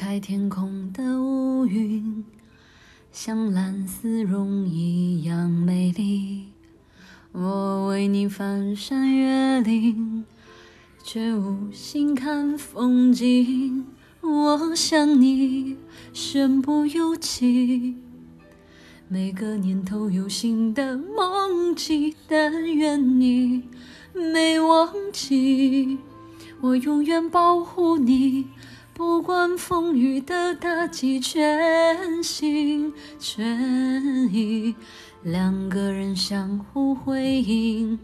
开天空的乌云，像蓝丝绒一样美丽。我为你翻山越岭，却无心看风景。我想你，身不由己，每个念头有新的梦境。但愿你没忘记，我永远保护你。不管风雨的打击，全心全意，两个人相互辉映，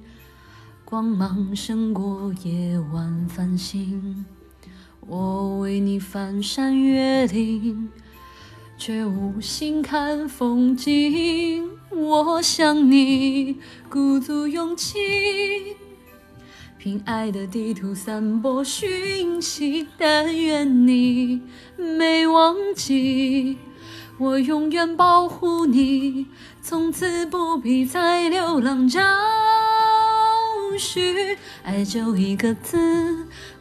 光芒胜过夜晚繁星。我为你翻山越岭，却无心看风景。我想你，鼓足勇气，凭爱的地图散播讯息。但愿你没忘记，我永远保护你，从此不必再流浪找寻。爱就一个字，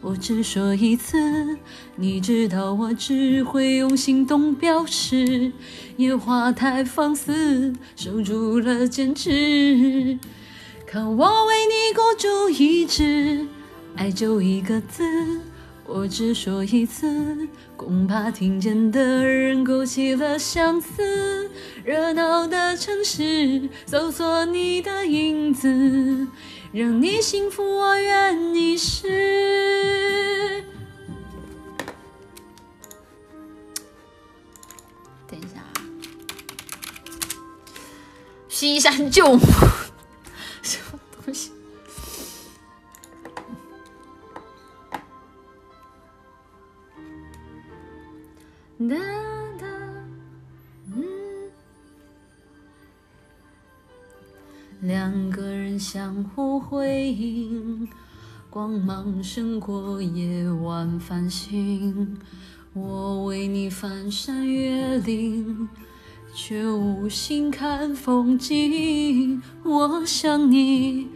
我只说一次，你知道我只会用行动表示。野花太放肆，守住了坚持，看我为你孤注一掷。爱就一个字，我只说一次，恐怕听见的人勾起了相思。热闹的城市，搜索你的影子，让你幸福，我愿意是。等一下，西山救母。哒哒，两个人相互辉映，光芒胜过夜晚繁星。我为你翻山越岭，却无心看风景。我想你，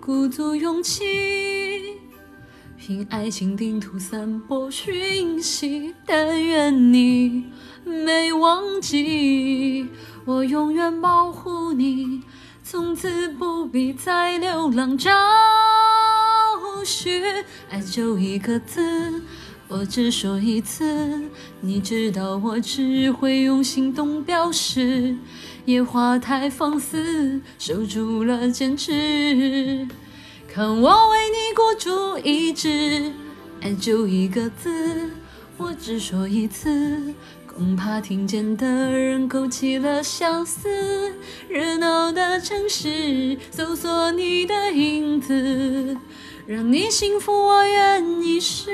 鼓足勇气，凭爱情地图散播讯息。但愿你没忘记，我永远保护你，从此不必再流浪找寻。爱就一个字，我只说一次，你知道我只会用行动表示。野花太放肆，守住了坚持，看我为你孤注一掷。爱就一个字，我只说一次，恐怕听见的人勾起了相思。热闹的城市，搜索你的影子，让你幸福，我愿意是。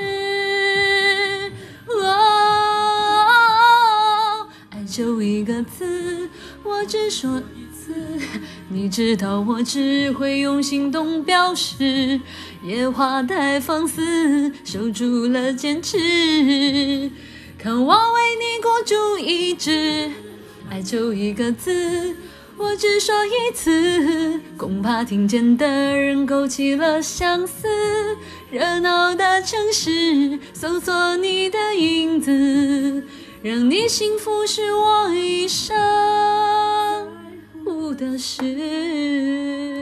爱就一个字，我只说一次，你知道我只会用行动表示。野花太放肆，守住了坚持，看我为你孤注一掷。爱就一个字，我只说一次，恐怕听见的人勾起了相思。热闹的城市，搜索你的影子，让你幸福是我一生的事。